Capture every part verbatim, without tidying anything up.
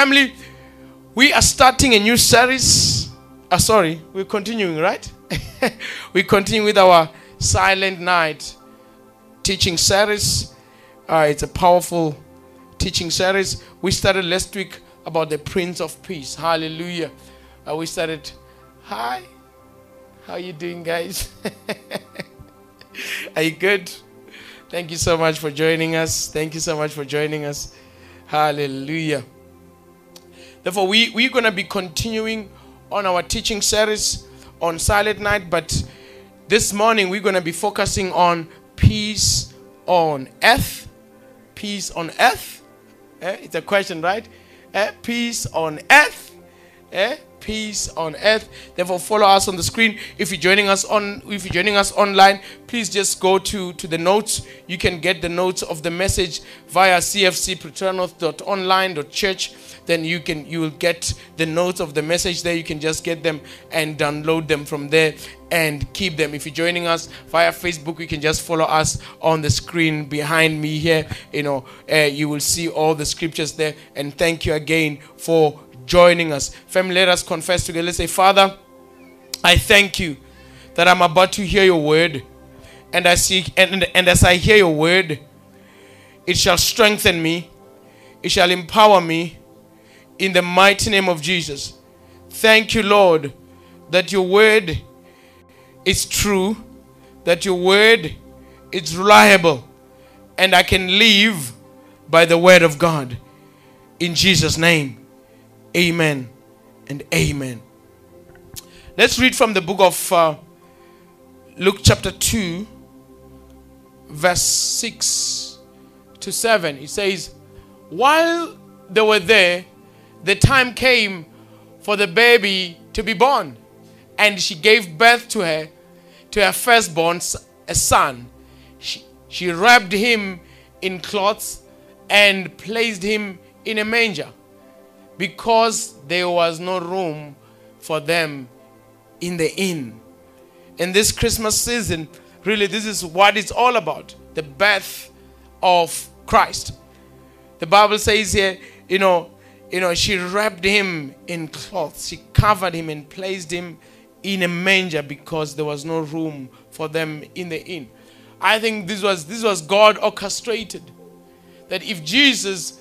family, we are starting a new series. Uh, sorry, we're continuing, right? We continue with our Silent Night teaching series. Uh, it's a powerful teaching series. We started last week about the Prince of Peace. Hallelujah. Uh, we started, hi, how are you doing, guys? Are you good? Thank you so much for joining us. Thank you so much for joining us. Hallelujah. Therefore, we, we're going to be continuing on our teaching series on Silent Night, but this morning we're going to be focusing on peace on earth. Peace on earth. Eh? It's a question, right? Eh? Peace on earth. Eh? Peace on earth. Therefore, follow us on the screen. If you're joining us on, if you're joining us online, please just go to, to the notes. You can get the notes of the message via C F C Paternos dot online dot church. Then you can you will get the notes of the message there. You can just get them and download them from there and keep them. If you're joining us via Facebook, you can just follow us on the screen behind me here. You know, uh, you will see all the scriptures there. And thank you again for joining us. Family, let us confess together. Let's say, Father, I thank you that I'm about to hear your word, and I see and, and as I hear your word, it shall strengthen me, it shall empower me in the mighty name of Jesus. Thank you, Lord, that your word is true, that your word is reliable, and I can live by the word of God. In Jesus' name. Amen and amen. Let's read from the book of uh, Luke chapter two, verse six to seven. It says, while they were there, the time came for the baby to be born, and she gave birth to her, to her firstborn, a son. She, she wrapped him in cloths and placed him in a manger, because there was no room for them in the inn. In this Christmas season, really, this is what it's all about. The birth of Christ. The Bible says here, you know, you know, she wrapped him in cloth. She covered him and placed him in a manger because there was no room for them in the inn. I think this was, this was God orchestrated. That if Jesus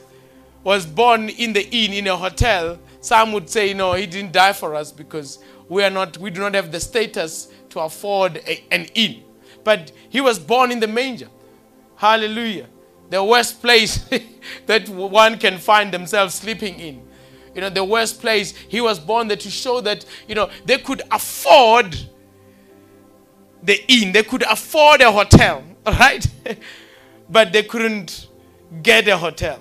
was born in the inn, in a hotel, some would say, no, he didn't die for us because we are not, we do not have the status to afford a, an inn. But he was born in the manger. Hallelujah. The worst place that one can find themselves sleeping in. You know, the worst place. He was born there to show that, you know, they could afford the inn. They could afford a hotel, right? But they couldn't get a hotel.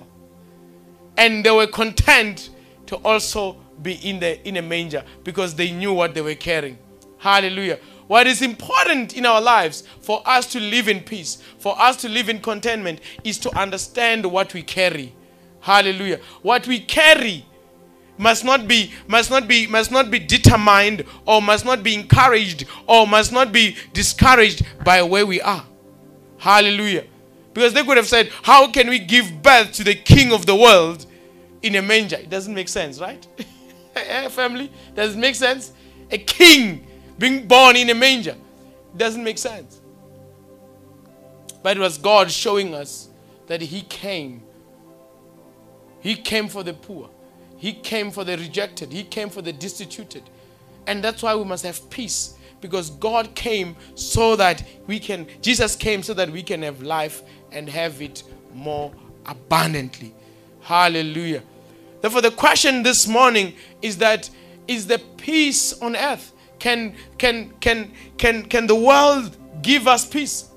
And they were content to also be in the in a manger because they knew what they were carrying. Hallelujah. What is important in our lives for us to live in peace, for us to live in contentment, is to understand what we carry. Hallelujah. What we carry must not be must not be must not be determined, or must not be encouraged, or must not be discouraged by where we are. Hallelujah. Because they could have said, how can we give birth to the king of the world in a manger? It doesn't make sense, right? Family, doesn't make sense. A king being born in a manger doesn't make sense. But it was God showing us that he came. He came for the poor. He came for the rejected. He came for the destituted. And that's why we must have peace. Because God came so that we can, Jesus came so that we can have life and have it more abundantly. Hallelujah. Therefore, the question this morning is that, is the peace on earth? Can, can, can, can, can the world give us peace?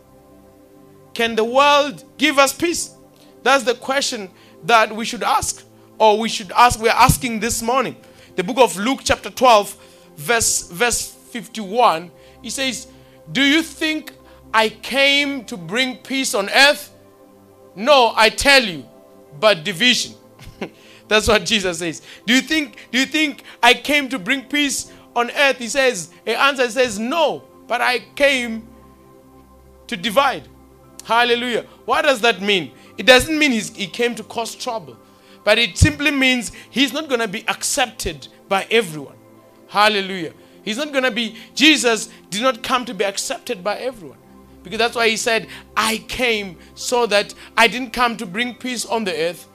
Can the world give us peace? That's the question that we should ask, or we should ask, we're asking this morning. The book of Luke chapter twelve, verse verse. fifty-one, he says, do you think I came to bring peace on earth? No, I tell you, but division. That's what Jesus says. Do you think, do you think I came to bring peace on earth? He says, he answers, says, no, but I came to divide. Hallelujah. What does that mean? It doesn't mean he's, he came to cause trouble. But it simply means he's not going to be accepted by everyone. Hallelujah. He's not going to be, Jesus did not come to be accepted by everyone. Because that's why he said, I came so that I didn't come to bring peace on the earth,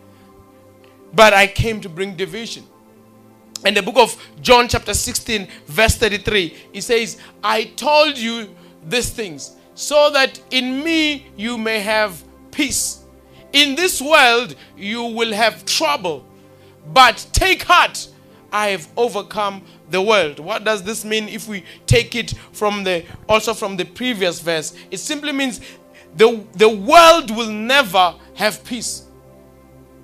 but I came to bring division. In the book of John chapter sixteen, verse thirty-three, he says, I told you these things so that in me you may have peace. In this world you will have trouble, but take heart, I have overcome the world. What does this mean if we take it from the also from the previous verse? It simply means the, the world will never have peace.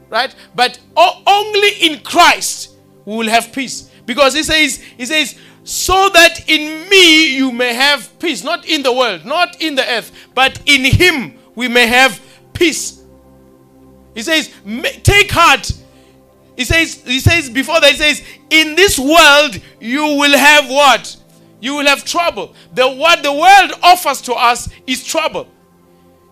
Right? But only in Christ we will have peace. Because he says, he says, so that in me you may have peace. Not in the world, not in the earth, but in him we may have peace. He says, take heart. He says, he says before that, he says, in this world you will have what? You will have trouble. The, what the world offers to us is trouble.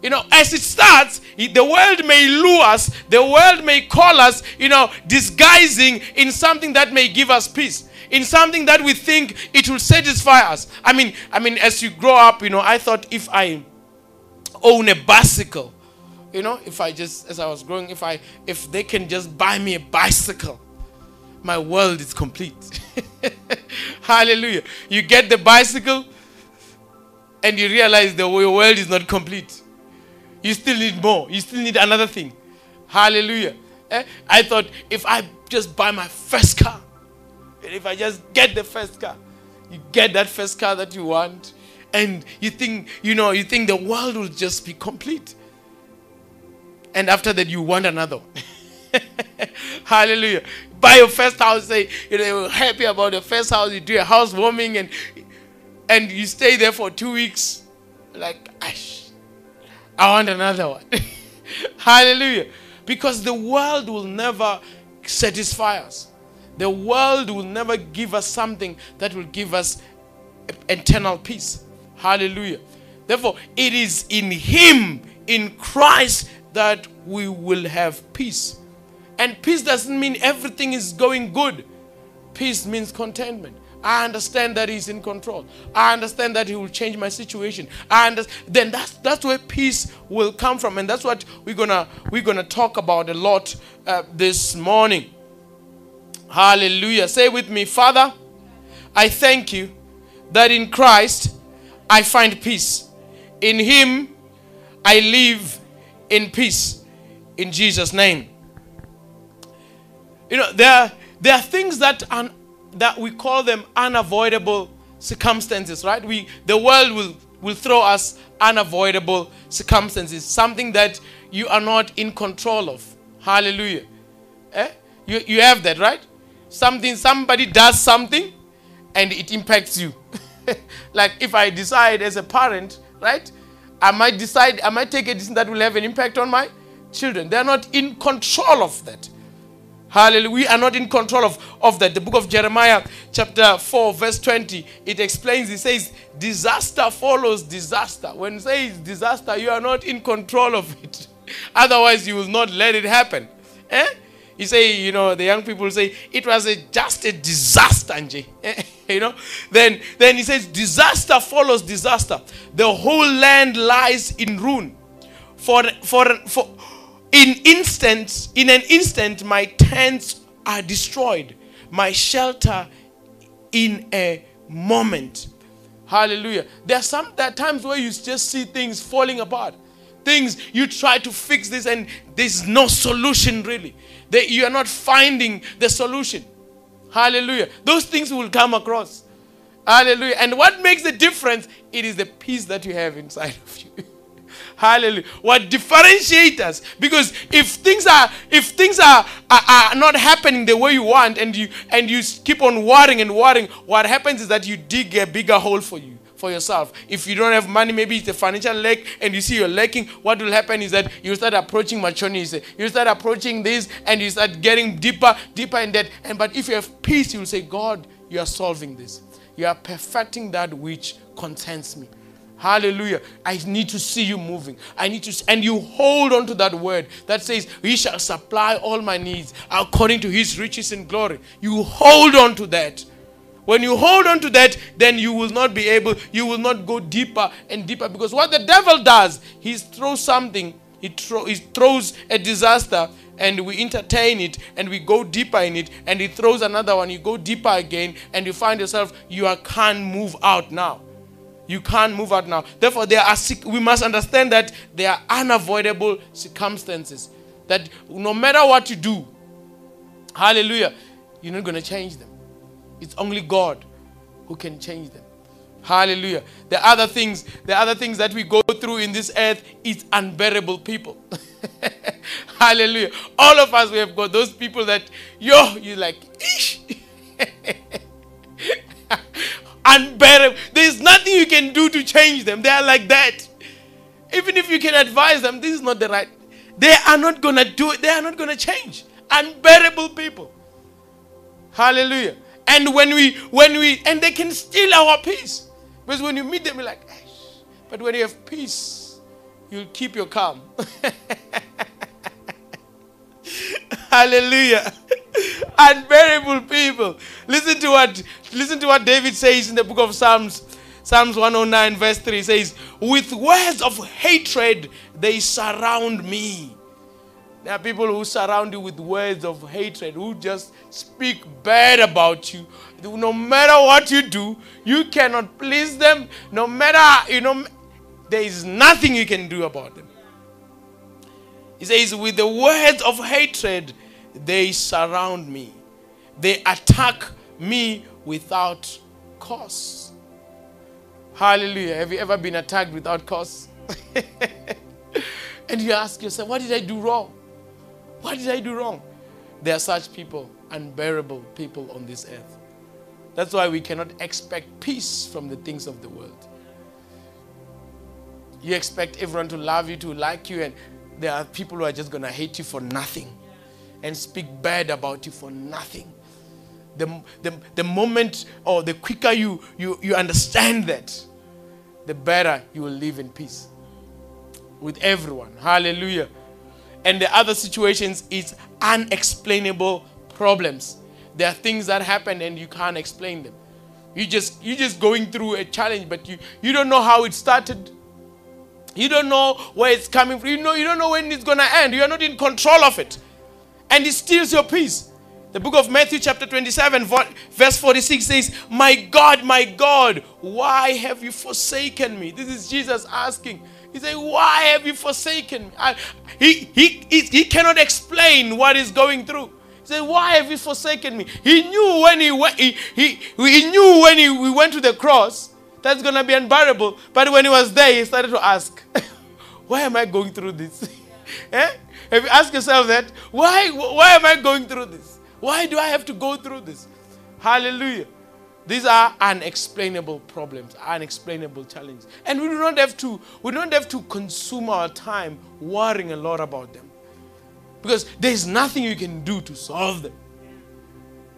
You know, as it starts, the world may lure us, the world may call us, you know, disguising in something that may give us peace, in something that we think it will satisfy us. I mean, I mean, as you grow up, you know, I thought if I own a bicycle, you know, if I just, as I was growing, if I, if they can just buy me a bicycle, my world is complete. Hallelujah. You get the bicycle and you realize the world is not complete. You still need more. You still need another thing. Hallelujah. Eh? I thought if I just buy my first car, if I just get the first car, you get that first car that you want and you think, you know, you think the world will just be complete. And after that, you want another one. Hallelujah. Buy your first house. Say, you know, you're happy about your first house. You do a housewarming and and you stay there for two weeks. Like, ash, I want another one. Hallelujah. Because the world will never satisfy us. The world will never give us something that will give us eternal peace. Hallelujah. Therefore, it is in him, in Christ, that we will have peace. And peace doesn't mean everything is going good. Peace means contentment. I understand that he's in control. I understand that he will change my situation. I understand. Then that's that's where peace will come from, and that's what we're gonna we're gonna talk about a lot uh, this morning. Hallelujah! Say with me, Father, I thank you that in Christ I find peace. In him I live in peace, in Jesus' name. You know, there, there are things that un, that we call them unavoidable circumstances, right? We the world will, will throw us unavoidable circumstances, something that you are not in control of. Hallelujah. Eh? You, you have that, right? Something, somebody does something and it impacts you. Like if I decide as a parent, right? I might decide, I might take a decision that will have an impact on my children. They are not in control of that. Hallelujah. We are not in control of, of that. The book of Jeremiah chapter four verse twenty, it explains, it says, disaster follows disaster. When it says disaster, you are not in control of it. Otherwise, you will not let it happen. Eh? You say, you know, the young people say, it was a, just a disaster, Angie. You know, then, then he says, disaster follows disaster. The whole land lies in ruin. For, for, for in instant, in an instant, my tents are destroyed. My shelter in a moment. Hallelujah. There are some there are times where you just see things falling apart. Things you try to fix this and there's no solution really. They, you are not finding the solution. Hallelujah. Those things will come across. Hallelujah. And what makes the difference? It is the peace that you have inside of you. Hallelujah. What differentiates us? Because if things are if things are, are, are not happening the way you want and you and you keep on worrying and worrying, what happens is that you dig a bigger hole for you. For yourself. If you don't have money, maybe it's a financial lack and you see you're lacking, what will happen is that you start approaching maturity. You start approaching this and you start getting deeper, deeper in debt. And but if you have peace, you'll say, God, you are solving this. You are perfecting that which concerns me. Hallelujah. I need to see you moving. I need to see, and you hold on to that word that says, he shall supply all my needs according to his riches in glory. You hold on to that. When you hold on to that, then you will not be able, you will not go deeper and deeper. Because what the devil does, he throws something, he, throw, he throws a disaster, and we entertain it, and we go deeper in it, and he throws another one, you go deeper again, and you find yourself, you are, can't move out now. You can't move out now. Therefore, there are we must understand that there are unavoidable circumstances. That no matter what you do, hallelujah, you're not going to change them. It's only God who can change them. Hallelujah. The other things, the other things that we go through in this earth is unbearable people. Hallelujah. All of us, we have got those people that, yo, you're like, ish. Unbearable. There's nothing you can do to change them. They are like that. Even if you can advise them, this is not the right. They are not going to do it. They are not going to change. Unbearable people. Hallelujah. And when we, when we, and they can steal our peace. Because when you meet them, you're like, eh. But when you have peace, you'll keep your calm. Hallelujah. Unbearable people. Listen to what, listen to what David says in the book of Psalms. Psalms one oh nine verse three says, with words of hatred, they surround me. There are people who surround you with words of hatred, who just speak bad about you. No matter what you do, you cannot please them. No matter, you know, there is nothing you can do about them. He says, with the words of hatred, they surround me. They attack me without cause. Hallelujah. Have you ever been attacked without cause? And you ask yourself, what did I do wrong? What did I do wrong? There are such people, unbearable people on this earth. That's why we cannot expect peace from the things of the world. You expect everyone to love you, to like you, and there are people who are just going to hate you for nothing and speak bad about you for nothing. The, the, the moment or the quicker you, you, you understand that, the better you will live in peace with everyone. Hallelujah. And the other situations is unexplainable problems. There are things that happen and you can't explain them. You just, you're just going through a challenge, but you, you don't know how it started. You don't know where it's coming from. You know, you don't know when it's going to end. You are not in control of it. And it steals your peace. The book of Matthew chapter twenty-seven verse forty-six says, my God, my God, why have you forsaken me? This is Jesus asking. He said, why have you forsaken me? I, he, he, he, he cannot explain what he's going through. He said, why have you forsaken me? He knew when he went, he, he, he knew when he, we went to the cross, that's going to be unbearable. But when he was there, he started to ask, why am I going through this? eh? Have you asked yourself that? Why, why am I going through this? Why do I have to go through this? Hallelujah. These are unexplainable problems, unexplainable challenges. And we do not have to, we don't have to consume our time worrying a lot about them. Because there is nothing you can do to solve them.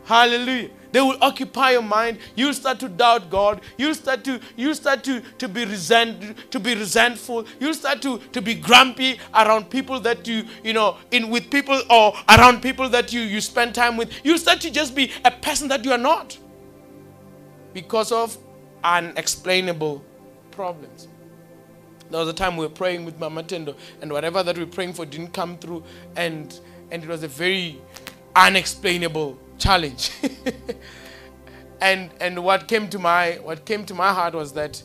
Hallelujah. They will occupy your mind. You'll start to doubt God. You'll start to, you'll start to, to be resent, to be resentful. You'll start to, to be grumpy around people that you, you know, in with people or around people that you, you spend time with. You'll start to just be a person that you are not. Because of unexplainable problems. There was a time we were praying with Mama Tendo, and whatever that we were praying for didn't come through, and and it was a very unexplainable challenge. and and what came to my what came to my heart was that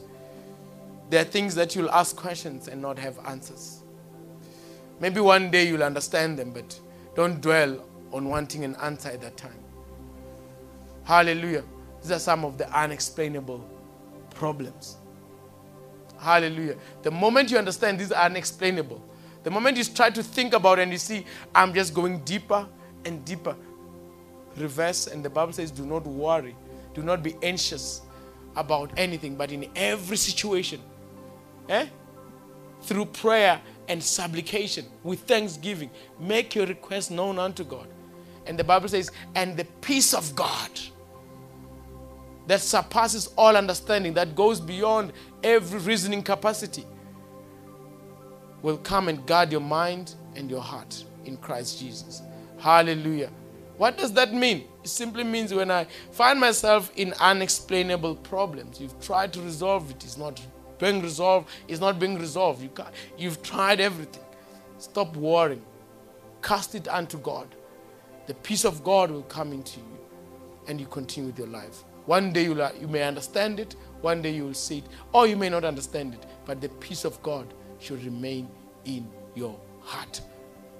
there are things that you'll ask questions and not have answers. Maybe one day you'll understand them, but don't dwell on wanting an answer at that time. Hallelujah. These are some of the unexplainable problems. Hallelujah. The moment you understand these are unexplainable, the moment you try to think about it and you see, I'm just going deeper and deeper. Reverse, and the Bible says, do not worry. Do not be anxious about anything, but in every situation, eh? through prayer and supplication, with thanksgiving, make your request known unto God. And the Bible says, and the peace of God, that surpasses all understanding, that goes beyond every reasoning capacity, will come and guard your mind and your heart in Christ Jesus. Hallelujah. What does that mean? It simply means when I find myself in unexplainable problems, you've tried to resolve it, it's not being resolved, it's not being resolved. You can't, you've tried everything. Stop worrying. Cast it unto God. The peace of God will come into you and you continue with your life. One day you'll, you may understand it, one day you will see it, or you may not understand it, but the peace of God should remain in your heart.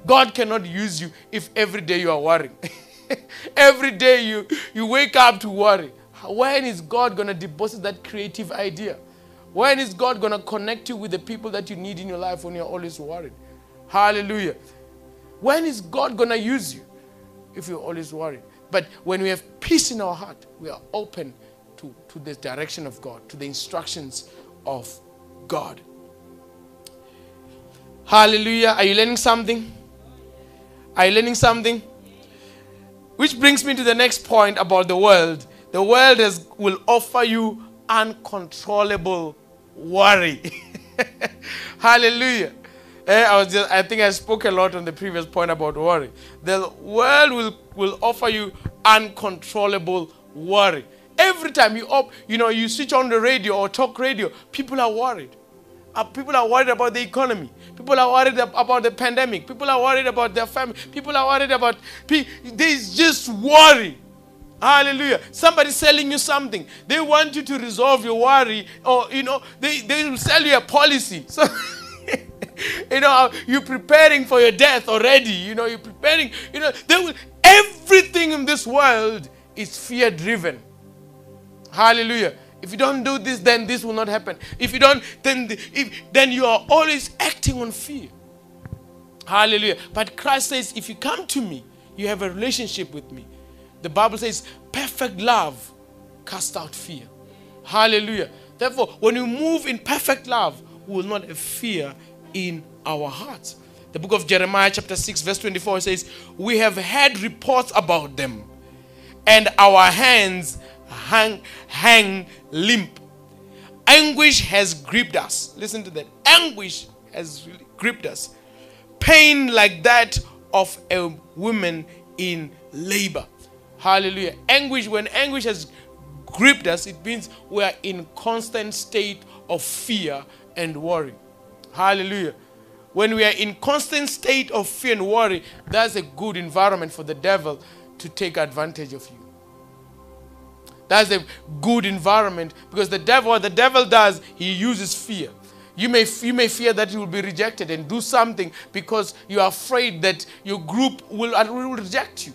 God cannot use you if every day you are worrying. Every day you, you wake up to worry. When is God going to deposit that creative idea? When is God going to connect you with the people that you need in your life when you're always worried? Hallelujah. When is God going to use you if you're always worried? But when we have peace in our heart, we are open to, to the direction of God, to the instructions of God. Hallelujah. Are you learning something? Are you learning something? Which brings me to the next point about the world. The world is, will offer you uncontrollable worry. Hallelujah. Eh, I was just, I think I spoke a lot on the previous point about worry. The world will, will offer you uncontrollable worry. Every time you up, you know, you switch on the radio or talk radio, people are worried. Uh, people are worried about the economy. People are worried ab- about the pandemic. People are worried about their family. People are worried about... Pe- there's just worry. Hallelujah. Somebody's selling you something. They want you to resolve your worry, or, you know, they, they will sell you a policy. So... You know, you're preparing for your death already. You know, you're preparing. You know, they will, everything in this world is fear-driven. Hallelujah. If you don't do this, then this will not happen. If you don't, then the, if, then you are always acting on fear. Hallelujah. But Christ says, if you come to me, you have a relationship with me. The Bible says, perfect love casts out fear. Hallelujah. Therefore, when you move in perfect love, we will not have fear in our hearts. The book of Jeremiah chapter six verse twenty-four says, we have had reports about them, and our hands hang, hang limp. Anguish has gripped us. Listen to that. Anguish has really gripped us. Pain like that of a woman in labor. Hallelujah. Anguish, when anguish has gripped us, it means we are in constant state of fear and worry. Hallelujah. When we are in constant state of fear and worry, that's a good environment for the devil to take advantage of you. That's a good environment, because the devil, what the devil does, he uses fear. You may, you may fear that you will be rejected and do something because you are afraid that your group will, will reject you.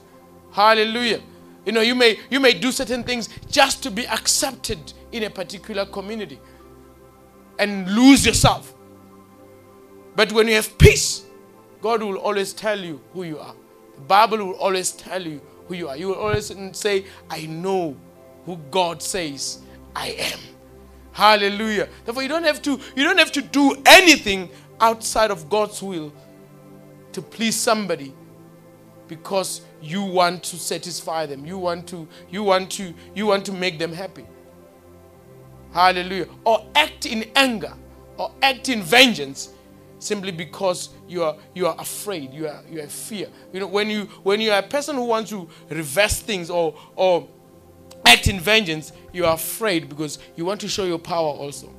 Hallelujah. You know, you may, you may do certain things just to be accepted in a particular community and lose yourself. But when you have peace, God will always tell you who you are. The Bible will always tell you who you are. You will always say, I know who God says I am. Hallelujah. Therefore, you don't have to, you don't have to do anything outside of God's will to please somebody, because you want to satisfy them. You want to, you want to, you want to make them happy. Hallelujah. Or act in anger, or act in vengeance, simply because you are you are afraid, you are you have fear. You know, when you when you are a person who wants to reverse things or or act in vengeance, you are afraid because you want to show your power also.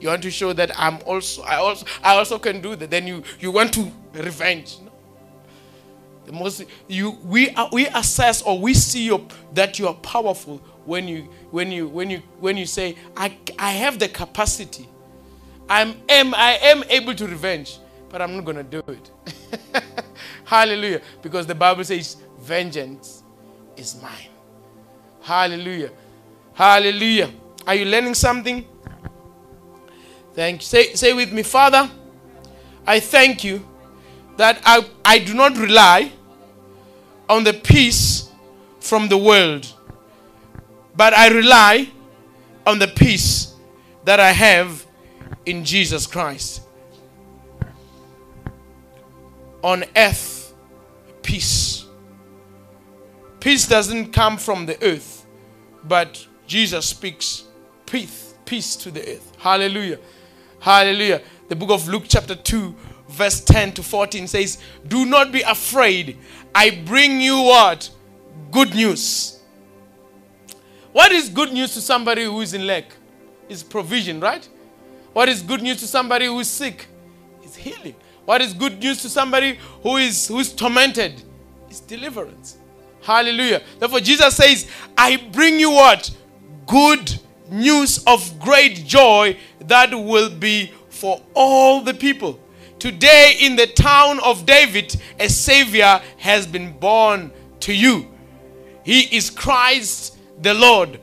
You want to show that I'm also I also I also can do that. Then you you want to revenge. No. The most you we are, we assess or we see your, that you are powerful when you when you when you when you say I I have the capacity. I'm am I am able to revenge, but I'm not going to do it. Hallelujah. Because the Bible says vengeance is mine. Hallelujah. Hallelujah. Are you learning something? Thank you. Say say with me, Father, I thank you that I, I do not rely on the peace from the world, but I rely on the peace that I have in Jesus Christ. On earth, peace. Peace doesn't come from the earth, but Jesus speaks peace, peace to the earth. Hallelujah. Hallelujah. The book of Luke chapter two verse ten to fourteen says, do not be afraid. I bring you what? Good news. What is good news to somebody who is in lack? It's provision, right? What is good news to somebody who is sick? It's healing. What is good news to somebody who is who is tormented? It's deliverance. Hallelujah. Therefore, Jesus says, I bring you what? Good news of great joy that will be for all the people. Today in the town of David, a Savior has been born to you. He is Christ the Lord.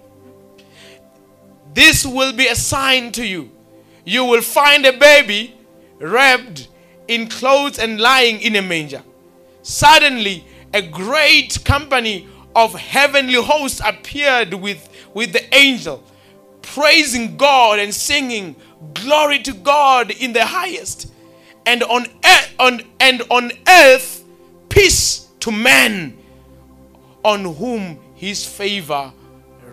This will be a sign to you. You will find a baby wrapped in clothes and lying in a manger. Suddenly, a great company of heavenly hosts appeared with, with the angel, praising God and singing, glory to God in the highest, and on earth, on, and on earth peace to men on whom his favor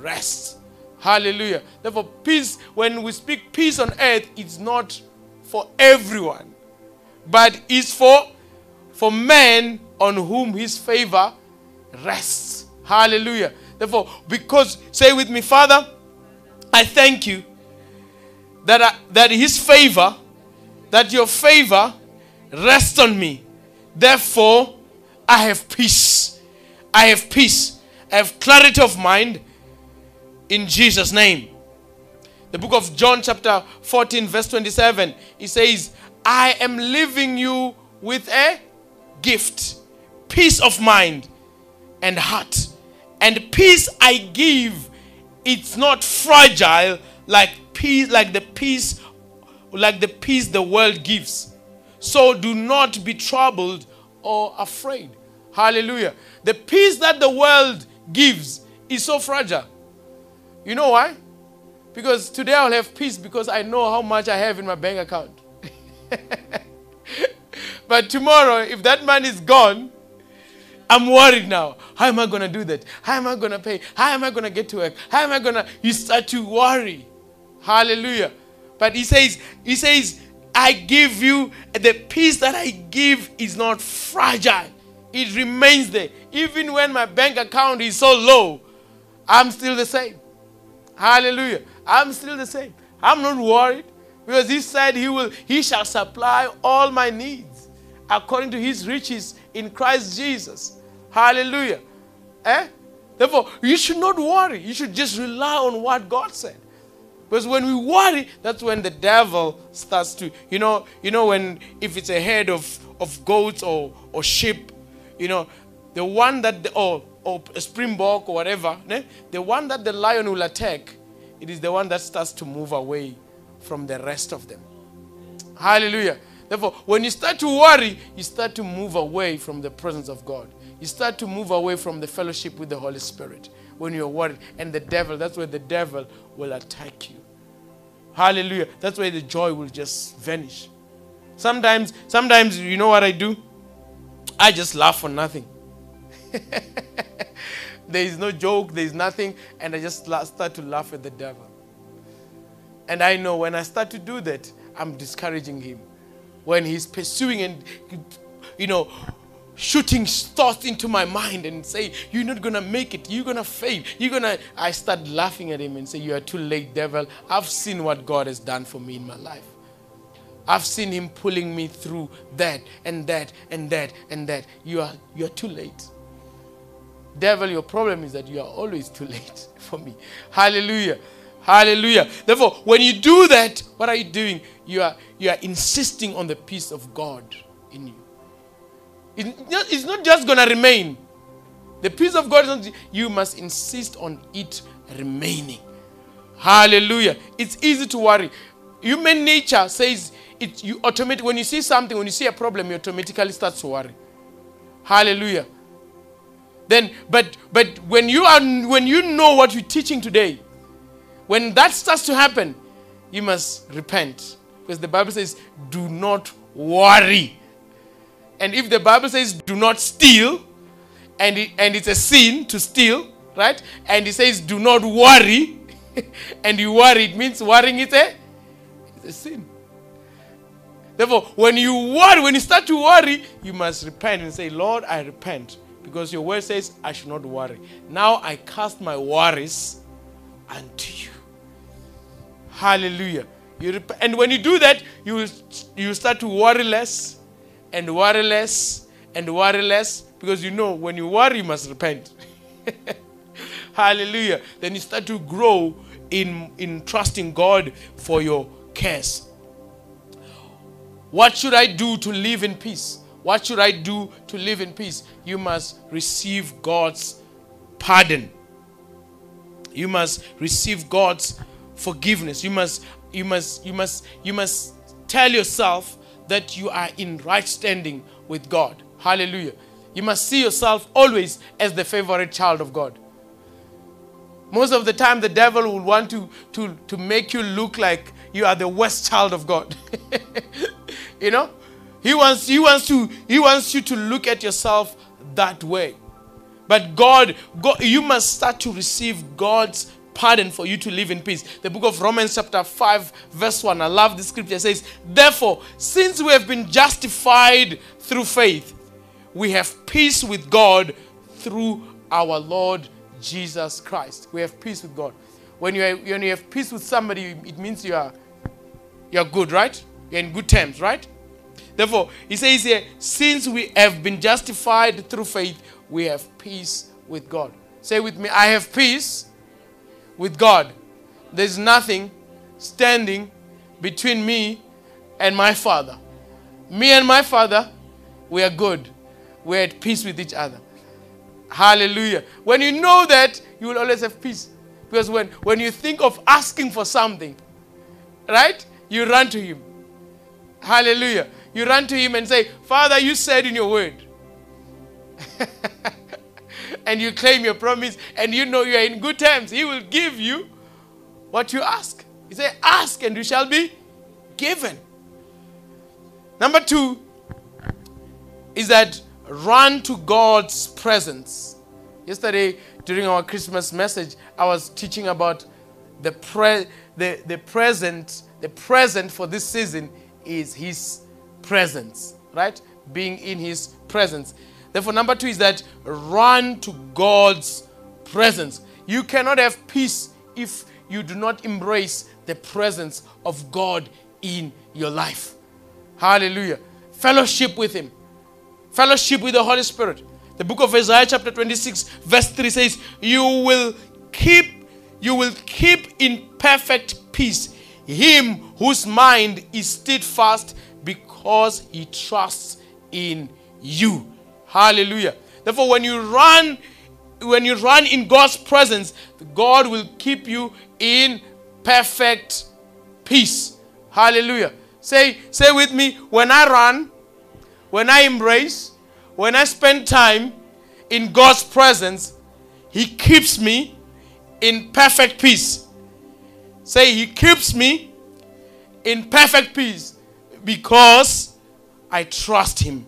rests. Hallelujah. Therefore, peace, when we speak peace on earth, it's not for everyone, but it's for, for men on whom his favor rests. Hallelujah. Therefore, because, say with me, Father, I thank you that, I, that his favor, that your favor rests on me. Therefore, I have peace. I have peace. I have clarity of mind in Jesus' name. The book of John chapter fourteen verse twenty-seven, it says, I am leaving you with a gift, peace of mind and heart. And peace I give, it's not fragile like peace, like the peace, like the peace the world gives. So do not be troubled or afraid. Hallelujah. The peace that the world gives is so fragile. You know why? Because today I'll have peace because I know how much I have in my bank account. But tomorrow, if that money is gone, I'm worried now. How am I going to do that? How am I going to pay? How am I going to get to work? How am I going to... You start to worry. Hallelujah. But he says, he says, I give you... The peace that I give is not fragile. It remains there. Even when my bank account is so low, I'm still the same. Hallelujah. I'm still the same. I'm not worried. Because he said he will, he shall supply all my needs according to his riches in Christ Jesus. Hallelujah. Eh? Therefore, you should not worry. You should just rely on what God said. Because when we worry, that's when the devil starts to, you know, you know, when if it's a herd of, of goats or, or sheep, you know, the one that, the, or, or a springbok or whatever, eh? The one that the lion will attack, it is the one that starts to move away from the rest of them. Hallelujah. Therefore, when you start to worry, you start to move away from the presence of God. You start to move away from the fellowship with the Holy Spirit when you're worried. And the devil, that's where the devil will attack you. Hallelujah. That's where the joy will just vanish. Sometimes, sometimes, you know what I do? I just laugh for nothing. There is no joke, there is nothing, and I just start to laugh at the devil. And I know when I start to do that, I'm discouraging him. When he's pursuing and, you know, shooting thoughts into my mind and say, you're not going to make it. You're going to fail. You're going to... I start laughing at him and say, you are too late, devil. I've seen what God has done for me in my life. I've seen him pulling me through that and that and that and that. You are, you are too late. Devil, your problem is that you are always too late for me. Hallelujah. Hallelujah. Therefore, when you do that, what are you doing? You are, you are insisting on the peace of God in you. It, it's not just going to remain. The peace of God, is not, you must insist on it remaining. Hallelujah. It's easy to worry. Human nature says, it, you automatically, when you see something, when you see a problem, you automatically start to worry. Hallelujah. Then, but, but when you are, when you know what you're teaching today, when that starts to happen, you must repent. Because the Bible says, do not worry. And if the Bible says, do not steal, and, it, and it's a sin to steal, right? And it says, do not worry, and you worry, it means worrying is a, it's a sin. Therefore, when you worry, when you start to worry, you must repent and say, Lord, I repent. Because your word says, I should not worry. Now I cast my worries unto you. Hallelujah. You rep- and when you do that, you, you start to worry less and worry less and worry less. Because you know, when you worry, you must repent. Hallelujah. Then you start to grow in, in trusting God for your cares. What should I do to live in peace? What should I do to live in peace? You must receive God's pardon. You must receive God's forgiveness. You must, you must, you must, you must tell yourself that you are in right standing with God. Hallelujah. You must see yourself always as the favorite child of God. Most of the time, the devil will want to, to, to make you look like you are the worst child of God. You know? He wants, he wants to, he wants you to look at yourself that way. But God, God, you must start to receive God's pardon for you to live in peace. The book of Romans chapter five, verse one. I love this scripture. It says, therefore, since we have been justified through faith, we have peace with God through our Lord Jesus Christ. We have peace with God. When you have, when you have peace with somebody, it means you are, you are good, right? You're in good terms, right? Therefore, he says here, since we have been justified through faith, we have peace with God. Say with me, I have peace with God. There's nothing standing between me and my Father. Me and my Father, we are good. We're at peace with each other. Hallelujah. When you know that, you will always have peace. Because when, when you think of asking for something, right, you run to Him. Hallelujah. You run to Him and say, Father, you said in your word. And you claim your promise and you know you are in good terms. He will give you what you ask. He said, ask and you shall be given. Number two is that run to God's presence. Yesterday, during our Christmas message, I was teaching about the pre- the, the present. The present for this season is His presence, right? Being in His presence. Therefore, number two is that run to God's presence. You cannot have peace if you do not embrace the presence of God in your life. Hallelujah. Fellowship with Him. Fellowship with the Holy Spirit. The book of Isaiah chapter twenty-six verse three says, You will keep, you will keep in perfect peace him whose mind is steadfast because he trusts in you. Hallelujah. Therefore, when you run, when you run in God's presence, God will keep you in perfect peace. Hallelujah. Say, say with me, when I run, when I embrace, when I spend time in God's presence, He keeps me in perfect peace. Say, He keeps me in perfect peace because I trust Him.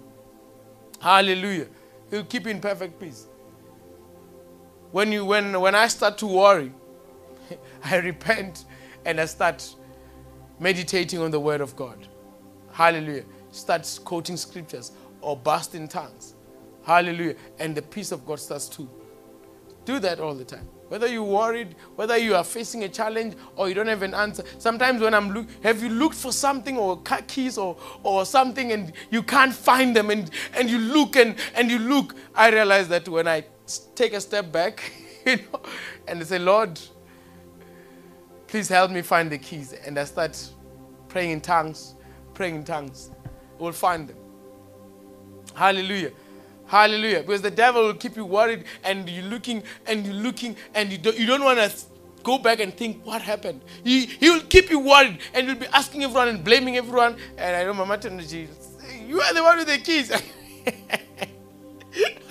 Hallelujah. He'll keep you in perfect peace. When you, when, when I start to worry, I repent and I start meditating on the word of God. Hallelujah. Starts quoting scriptures or burst in tongues. Hallelujah. And the peace of God starts to do that all the time. Whether you're worried, whether you are facing a challenge or you don't have an answer. Sometimes when I'm look, have you looked for something or keys or, or something and you can't find them and, and you look and, and you look. I realize that when I take a step back, you know, and I say, Lord, please help me find the keys. And I start praying in tongues, praying in tongues. Will find them. Hallelujah. Hallelujah. Because the devil will keep you worried and you're looking and you're looking and you don't, you don't want to go back and think what happened. He, he will keep you worried and you'll be asking everyone and blaming everyone. And I know Mama Tanaji, you are the one with the keys.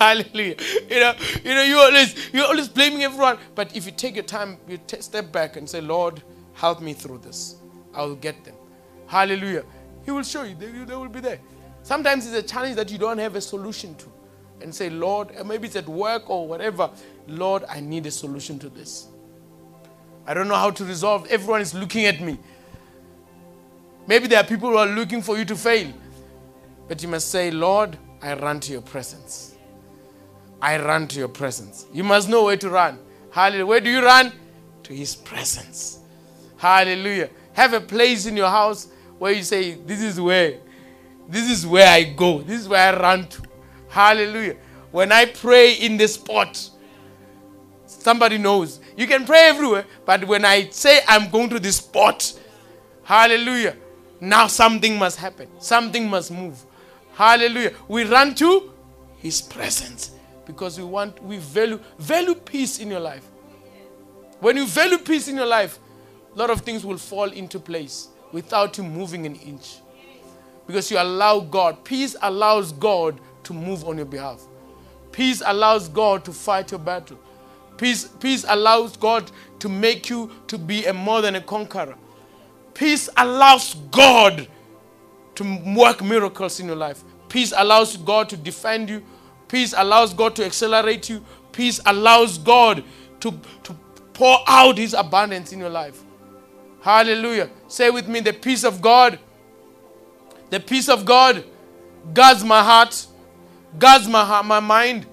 Hallelujah. You know, you know, you're always, you're always blaming everyone. But if you take your time, you t- step back and say, Lord, help me through this. I will get them. Hallelujah. He will show you. They, they will be there. Sometimes it's a challenge that you don't have a solution to. And say, Lord, maybe it's at work or whatever. Lord, I need a solution to this. I don't know how to resolve. Everyone is looking at me. Maybe there are people who are looking for you to fail. But you must say, Lord, I run to your presence. I run to your presence. You must know where to run. Hallelujah. Where do you run? To his presence. Hallelujah. Have a place in your house where you say, this is where. This is where I go. This is where I run to. Hallelujah. When I pray in this spot, somebody knows. You can pray everywhere, but when I say I'm going to this spot, hallelujah, now something must happen. Something must move. Hallelujah. We run to his presence because we want, we value, value peace in your life. When you value peace in your life, a lot of things will fall into place without you moving an inch. Because you allow God. Peace allows God to move on your behalf. Peace allows God to fight your battle. Peace, peace allows God to make you to be a more than a conqueror. Peace allows God to work miracles in your life. Peace allows God to defend you. Peace allows God to accelerate you. Peace allows God to, to pour out his abundance in your life. Hallelujah. Say with me, the peace of God. The peace of God guards my heart, guards my heart, my mind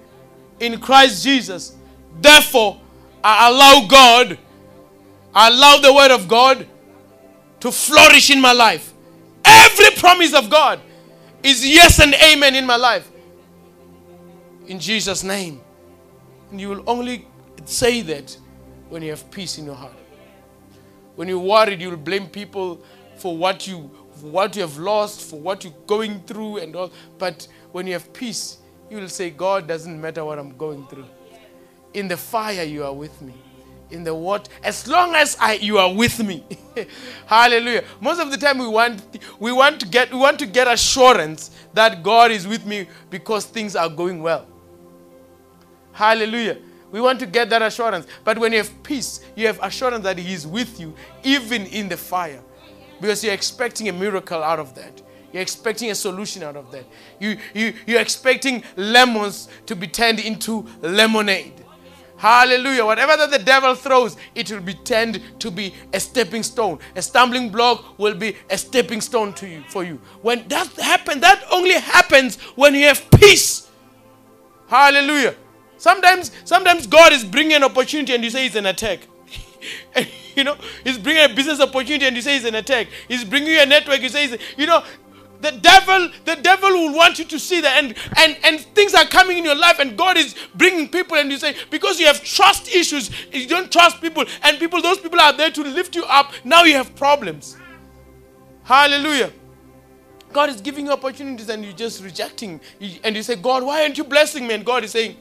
in Christ Jesus. Therefore, I allow God, I allow the word of God to flourish in my life. Every promise of God is yes and amen in my life. In Jesus' name. And you will only say that when you have peace in your heart. When you're worried, you'll blame people for what you what you have lost, for what you're going through and all. But when you have peace, you will say, God, doesn't matter what I'm going through. In the fire, you are with me. In the water, as long as I, you are with me. Hallelujah. Most of the time we want we want to get we want to get assurance that God is with me because things are going well. Hallelujah. We want to get that assurance. But when you have peace, you have assurance that he is with you even in the fire. Because you're expecting a miracle out of that. You're expecting a solution out of that. You, you, you're expecting lemons to be turned into lemonade. Hallelujah. Whatever that the devil throws, it will be turned to be a stepping stone. A stumbling block will be a stepping stone to you, for you. When that happens, that only happens when you have peace. Hallelujah. Sometimes, sometimes God is bringing an opportunity and you say it's an attack. You know, he's bringing a business opportunity and you say it's an attack. He's bringing you a network, you say it's, you know, the devil, the devil will want you to see that, and, and, and things are coming in your life, and God is bringing people, and you say, because you have trust issues, you don't trust people, and people, those people are there to lift you up. Now you have problems. Hallelujah. God is giving you opportunities, and you're just rejecting. And you say, God, why aren't you blessing me? And God is saying,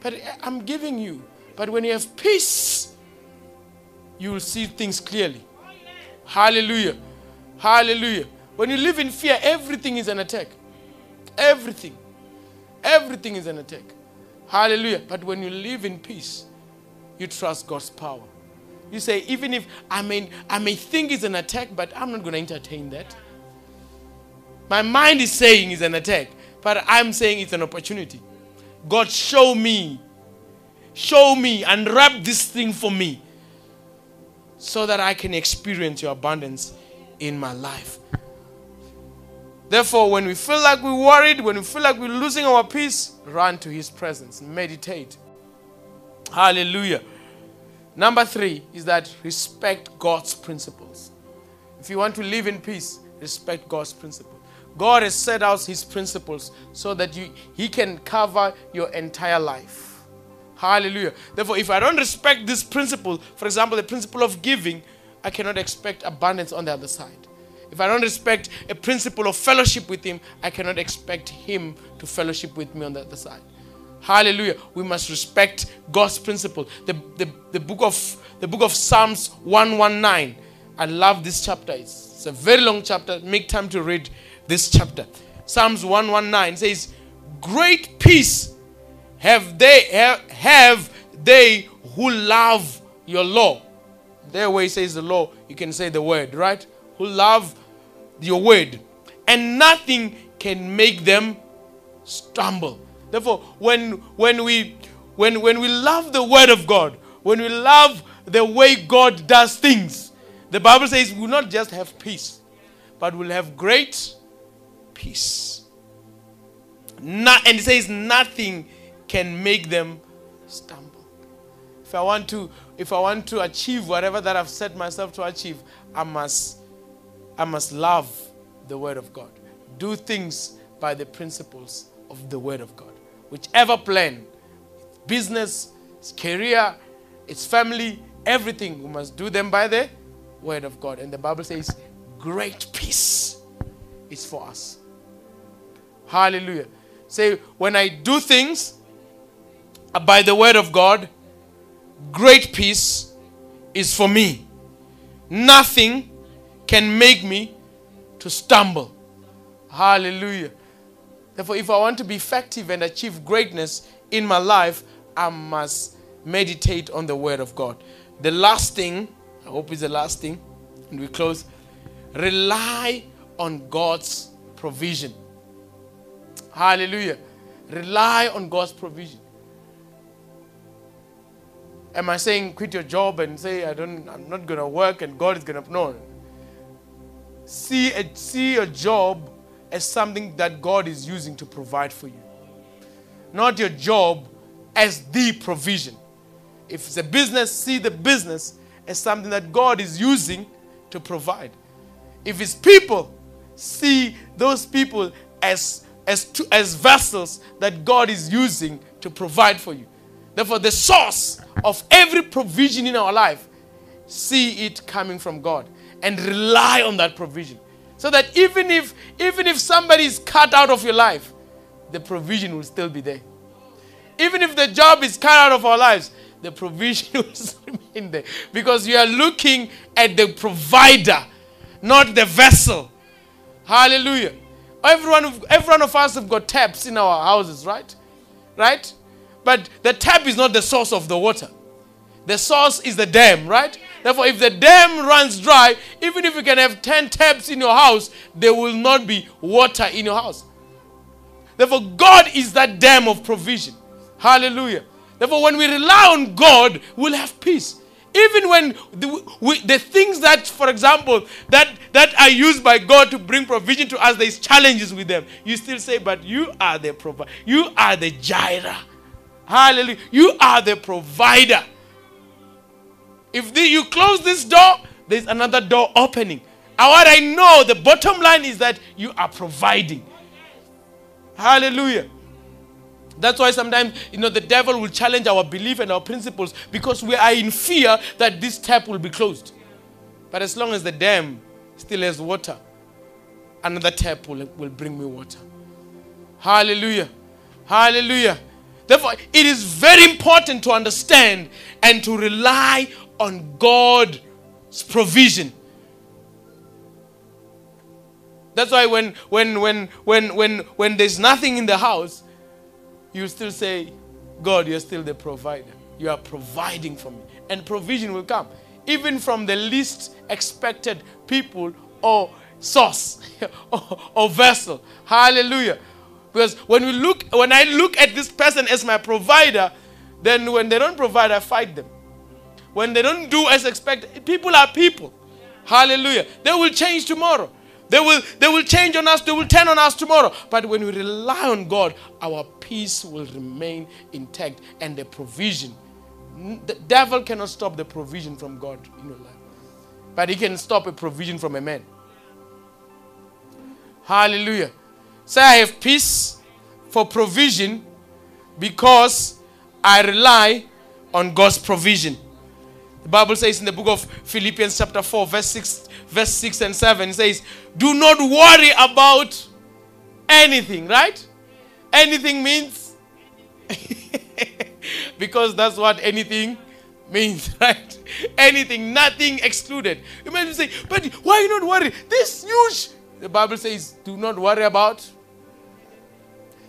but I'm giving you. But when you have peace, you will see things clearly. Hallelujah. Hallelujah. When you live in fear, everything is an attack. Everything. Everything is an attack. Hallelujah. But when you live in peace, you trust God's power. You say, even if I may, I may think it's an attack, but I'm not going to entertain that. My mind is saying it's an attack, but I'm saying it's an opportunity. God, show me. Show me. Unwrap this thing for me so that I can experience your abundance in my life. Therefore, when we feel like we're worried, when we feel like we're losing our peace, run to his presence. Meditate. Hallelujah. Number three is that respect God's principles. If you want to live in peace, respect God's principles. God has set out his principles so that you, he can cover your entire life. Hallelujah. Therefore, if I don't respect this principle, for example, the principle of giving, I cannot expect abundance on the other side. If I don't respect a principle of fellowship with him, I cannot expect him to fellowship with me on the other side. Hallelujah. We must respect God's principle. The, the, the, book, of, the book of Psalms one nineteen. I love this chapter. It's, it's a very long chapter. Make time to read this chapter. Psalms one nineteen says, great peace have they, have, have they who love your law. Their way says the law. You can say the word, right? Who love your word, and nothing can make them stumble. Therefore, when when we when when we love the word of God, when we love the way God does things. The Bible says we will not just have peace, but we'll have great peace. Not, and it says nothing can make them stumble. If I want to, if I want to achieve whatever that I've set myself to achieve, I must, I must love the Word of God. Do things by the principles of the Word of God. Whichever plan, it's business, it's career, it's family, everything, we must do them by the Word of God. And the Bible says, great peace is for us. Hallelujah. Say, when I do things by the Word of God, great peace is for me. Nothing can make me to stumble. Hallelujah. Therefore, if I want to be effective and achieve greatness in my life, I must meditate on the Word of God. The last thing, I hope it's the last thing, and we close, rely on God's provision. Hallelujah. Rely on God's provision. Am I saying quit your job and say, I don't, I'm not going to work and God is going to, no. See a, see a job as something that God is using to provide for you. Not your job as the provision. If it's a business, see the business as something that God is using to provide. If it's people, see those people as, as, to, as vessels that God is using to provide for you. Therefore, the source of every provision in our life, see it coming from God and rely on that provision. So that even if, even if somebody is cut out of your life, the provision will still be there. Even if the job is cut out of our lives, the provision will still remain there. Because you are looking at the provider, not the vessel. Hallelujah. Everyone, everyone of us have got taps in our houses, right? Right? But the tap is not the source of the water. The source is the dam, right? Therefore, if the dam runs dry, even if you can have ten taps in your house, there will not be water in your house. Therefore, God is that dam of provision. Hallelujah. Therefore, when we rely on God, we'll have peace. Even when the, we, the things that, for example, that, that are used by God to bring provision to us, there's challenges with them. You still say, but you are the provider. You are the Jireh. Hallelujah. You are the provider. If the, you close this door, there's another door opening. And what I know, the bottom line is that you are providing. Hallelujah. That's why sometimes, you know, the devil will challenge our belief and our principles because we are in fear that this tap will be closed. But as long as the dam still has water, another tap will, will bring me water. Hallelujah. Hallelujah. Therefore, it is very important to understand and to rely on God's provision. That's why when when when when when when there's nothing in the house, you still say, God, you're still the provider. You are providing for me. And provision will come. Even from the least expected people or source or, or vessel. Hallelujah. Because when we look, when I look at this person as my provider, then when they don't provide, I fight them. When they don't do as expected, people are people. Hallelujah. They will change tomorrow. They will, they will change on us. They will turn on us tomorrow. But when we rely on God, our peace will remain intact. And the provision, the devil cannot stop the provision from God in your life. But he can stop a provision from a man. Hallelujah. Say, I have peace for provision because I rely on God's provision. The Bible says in the book of Philippians chapter four, verse six, verse six and seven, it says, do not worry about anything, right? Anything means? Because that's what anything means, right? Anything, nothing excluded. You might say, but why are you not worried? This huge... The Bible says, do not worry about...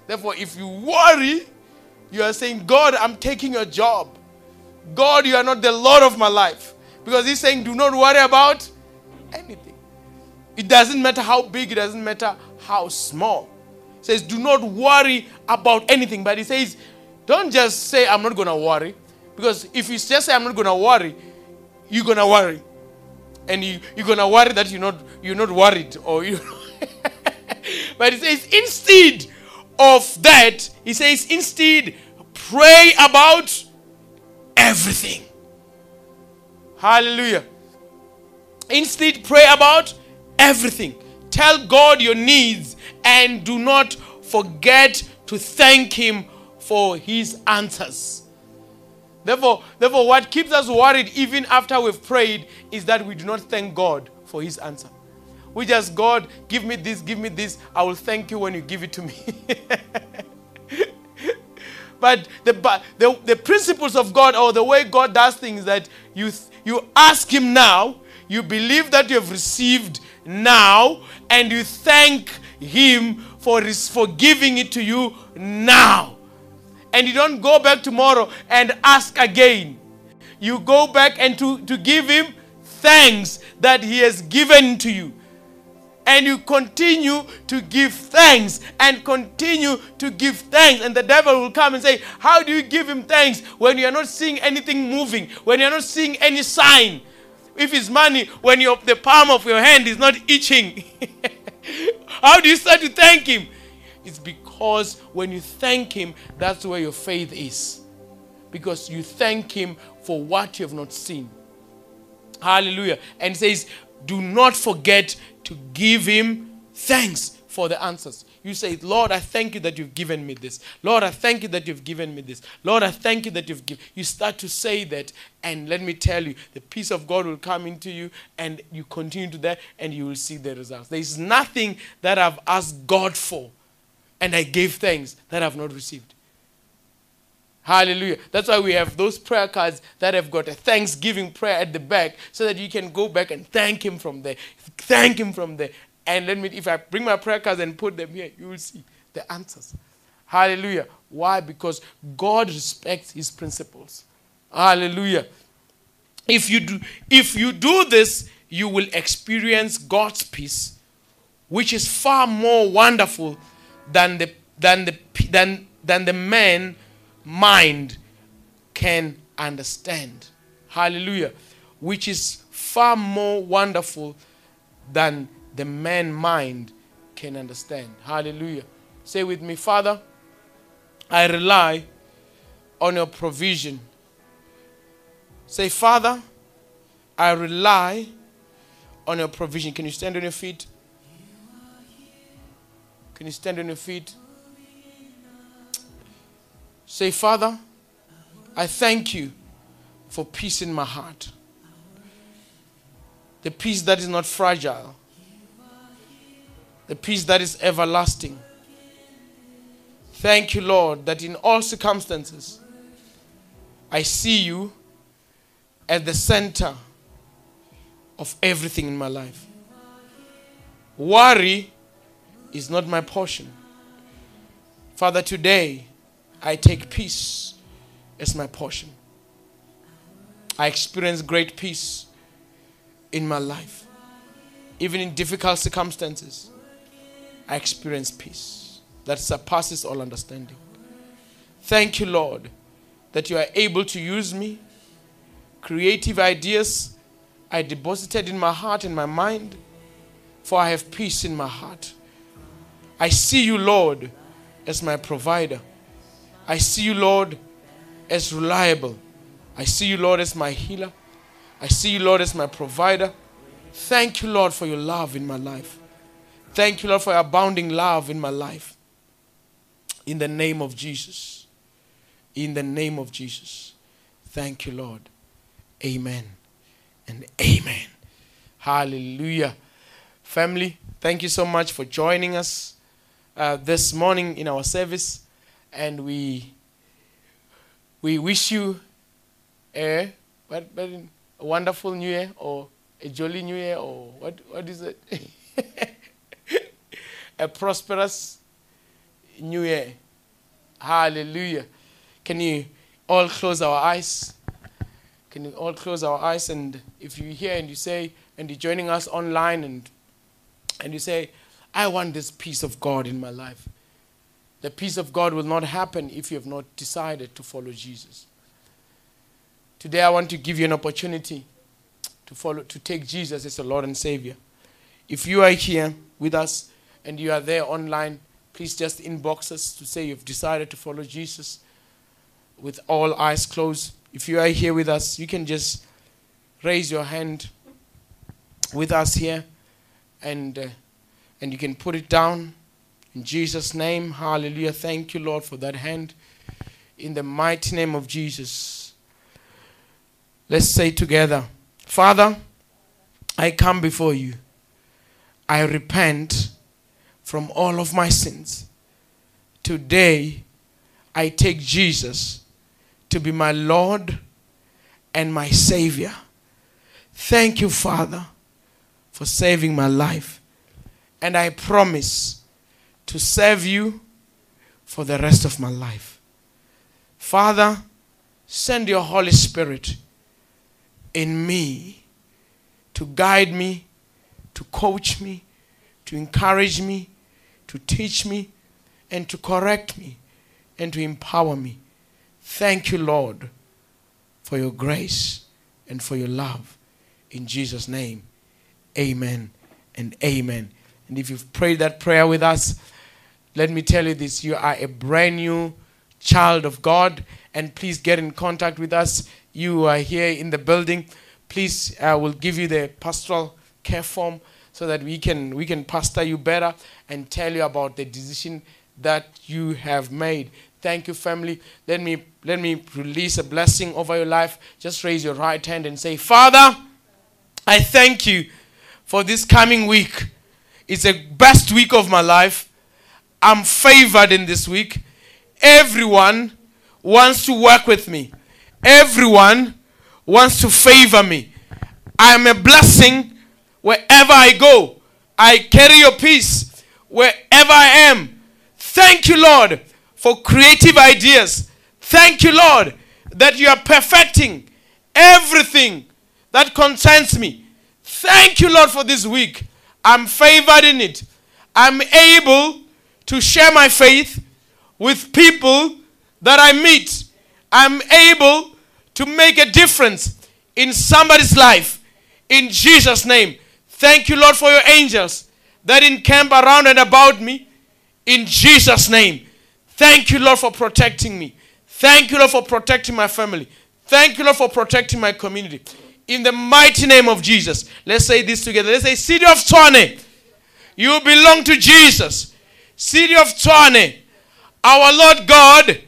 Therefore, if you worry, you are saying, God, I'm taking your job. God, you are not the Lord of my life. Because he's saying, do not worry about anything. It doesn't matter how big, it doesn't matter how small. It says, do not worry about anything. But he says, don't just say, I'm not going to worry. Because if you just say, I'm not going to worry, you're gonna worry, and you you're gonna worry that you're not you're not worried, or you. But it says instead of that, he says instead pray about everything. Hallelujah. Instead pray about everything. Tell God your needs and do not forget to thank him for his answers. Therefore, therefore, what keeps us worried even after we've prayed is that we do not thank God for his answer. We just, God, give me this, give me this. I will thank you when you give it to me. But the, the the principles of God, or the way God does things, that you you ask him now, you believe that you have received now, and you thank him for his, for giving it to you now. And you don't go back tomorrow and ask again. You go back and to, to give him thanks that he has given to you. And you continue to give thanks and continue to give thanks. And the devil will come and say, how do you give him thanks when you are not seeing anything moving, when you are not seeing any sign? If it's money, when your, the palm of your hand is not itching, how do you start to thank him? It's because when you thank him, that's where your faith is. Because you thank him for what you have not seen. Hallelujah. And it says, do not forget to give him thanks for the answers. You say, Lord, I thank you that you've given me this. Lord, I thank you that you've given me this. Lord, I thank you that you've given. You start to say that, and let me tell you, the peace of God will come into you, and you continue to that, and you will see the results. There is nothing that I've asked God for, and I gave thanks, that I've not received. Hallelujah. That's why we have those prayer cards that have got a thanksgiving prayer at the back, so that you can go back and thank him from there. Thank him from there. And let me, if I bring my prayer cards and put them here, you will see the answers. Hallelujah. Why? Because God respects his principles. Hallelujah. If you do, if you do this, you will experience God's peace, which is far more wonderful than the than the than than the man mind can understand. Hallelujah. Which is far more wonderful than the man mind can understand. Hallelujah. Say with me, Father, I rely on your provision. Say, Father, I rely on your provision. Can you stand on your feet? Can you stand on your feet? Say, Father, I thank you for peace in my heart. The peace that is not fragile. The peace that is everlasting. Thank you, Lord, that in all circumstances, I see you at the center of everything in my life. Worry is not my portion. Father, today, I take peace as my portion. I experience great peace in my life. Even in difficult circumstances, I experience peace that surpasses all understanding. Thank you, Lord, that you are able to use me. Creative ideas I deposited in my heart and my mind, for I have peace in my heart. I see you, Lord, as my provider. I see you, Lord, as reliable. I see you, Lord, as my healer. I see you, Lord, as my provider. Thank you, Lord, for your love in my life. Thank you, Lord, for your abounding love in my life. In the name of Jesus. In the name of Jesus. Thank you, Lord. Amen and amen. Hallelujah. Family, thank you so much for joining us uh, this morning in our service. And we we wish you a, what, a wonderful new year, or a jolly new year, or what what is it? A prosperous new year. Hallelujah. Can you all close our eyes? Can you all close our eyes? And if you're here and you say, and you're joining us online, and and you say, I want this peace of God in my life. The peace of God will not happen if you have not decided to follow Jesus. Today I want to give you an opportunity to follow, to take Jesus as a Lord and Savior. If you are here with us and you are there online, please just inbox us to say you've decided to follow Jesus with all eyes closed. If you are here with us, you can just raise your hand with us here, and uh, and you can put it down in Jesus' name. Hallelujah. Thank you, Lord, for that hand. In the mighty name of Jesus. Let's say together, Father, I come before you. I repent from all of my sins. Today, I take Jesus to be my Lord and my Savior. Thank you, Father, for saving my life. And I promise to serve you for the rest of my life. Father, send your Holy Spirit in me to guide me, to coach me, to encourage me, to teach me, and to correct me, and to empower me. Thank you, Lord, for your grace and for your love. In Jesus' name, amen and amen. And if you've prayed that prayer with us, let me tell you this. You are a brand new child of God, and please get in contact with us. You are here in the building. Please, I uh, will give you the pastoral care form so that we can, we can pastor you better and tell you about the decision that you have made. Thank you, family. Let me, let me release a blessing over your life. Just raise your right hand and say, Father, I thank you for this coming week. It's the best week of my life. I'm favored in this week. Everyone wants to work with me. Everyone wants to favor me. I am a blessing wherever I go. I carry your peace wherever I am. Thank you, Lord, for creative ideas. Thank you, Lord, that you are perfecting everything that concerns me. Thank you, Lord, for this week. I'm favored in it. I'm able to share my faith with people that I meet. I'm able to make a difference in somebody's life. In Jesus' name. Thank you, Lord, for your angels that encamp around and about me. In Jesus' name. Thank you, Lord, for protecting me. Thank you, Lord, for protecting my family. Thank you, Lord, for protecting my community. In the mighty name of Jesus. Let's say this together. Let's say, City of Tshwane, you belong to Jesus. City of Tshwane, our Lord God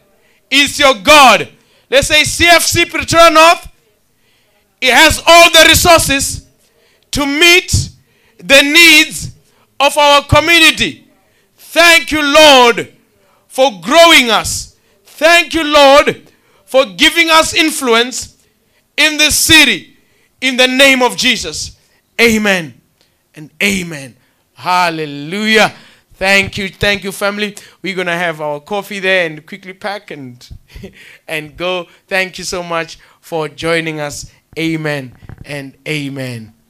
is your God. Let's say C F C Paternos, it has all the resources to meet the needs of our community. Thank you, Lord, for growing us. Thank you, Lord, for giving us influence in this city. In the name of Jesus. Amen and amen. Hallelujah. Thank you, thank you, family. We're going to have our coffee there and quickly pack and, and go. Thank you so much for joining us. Amen and amen.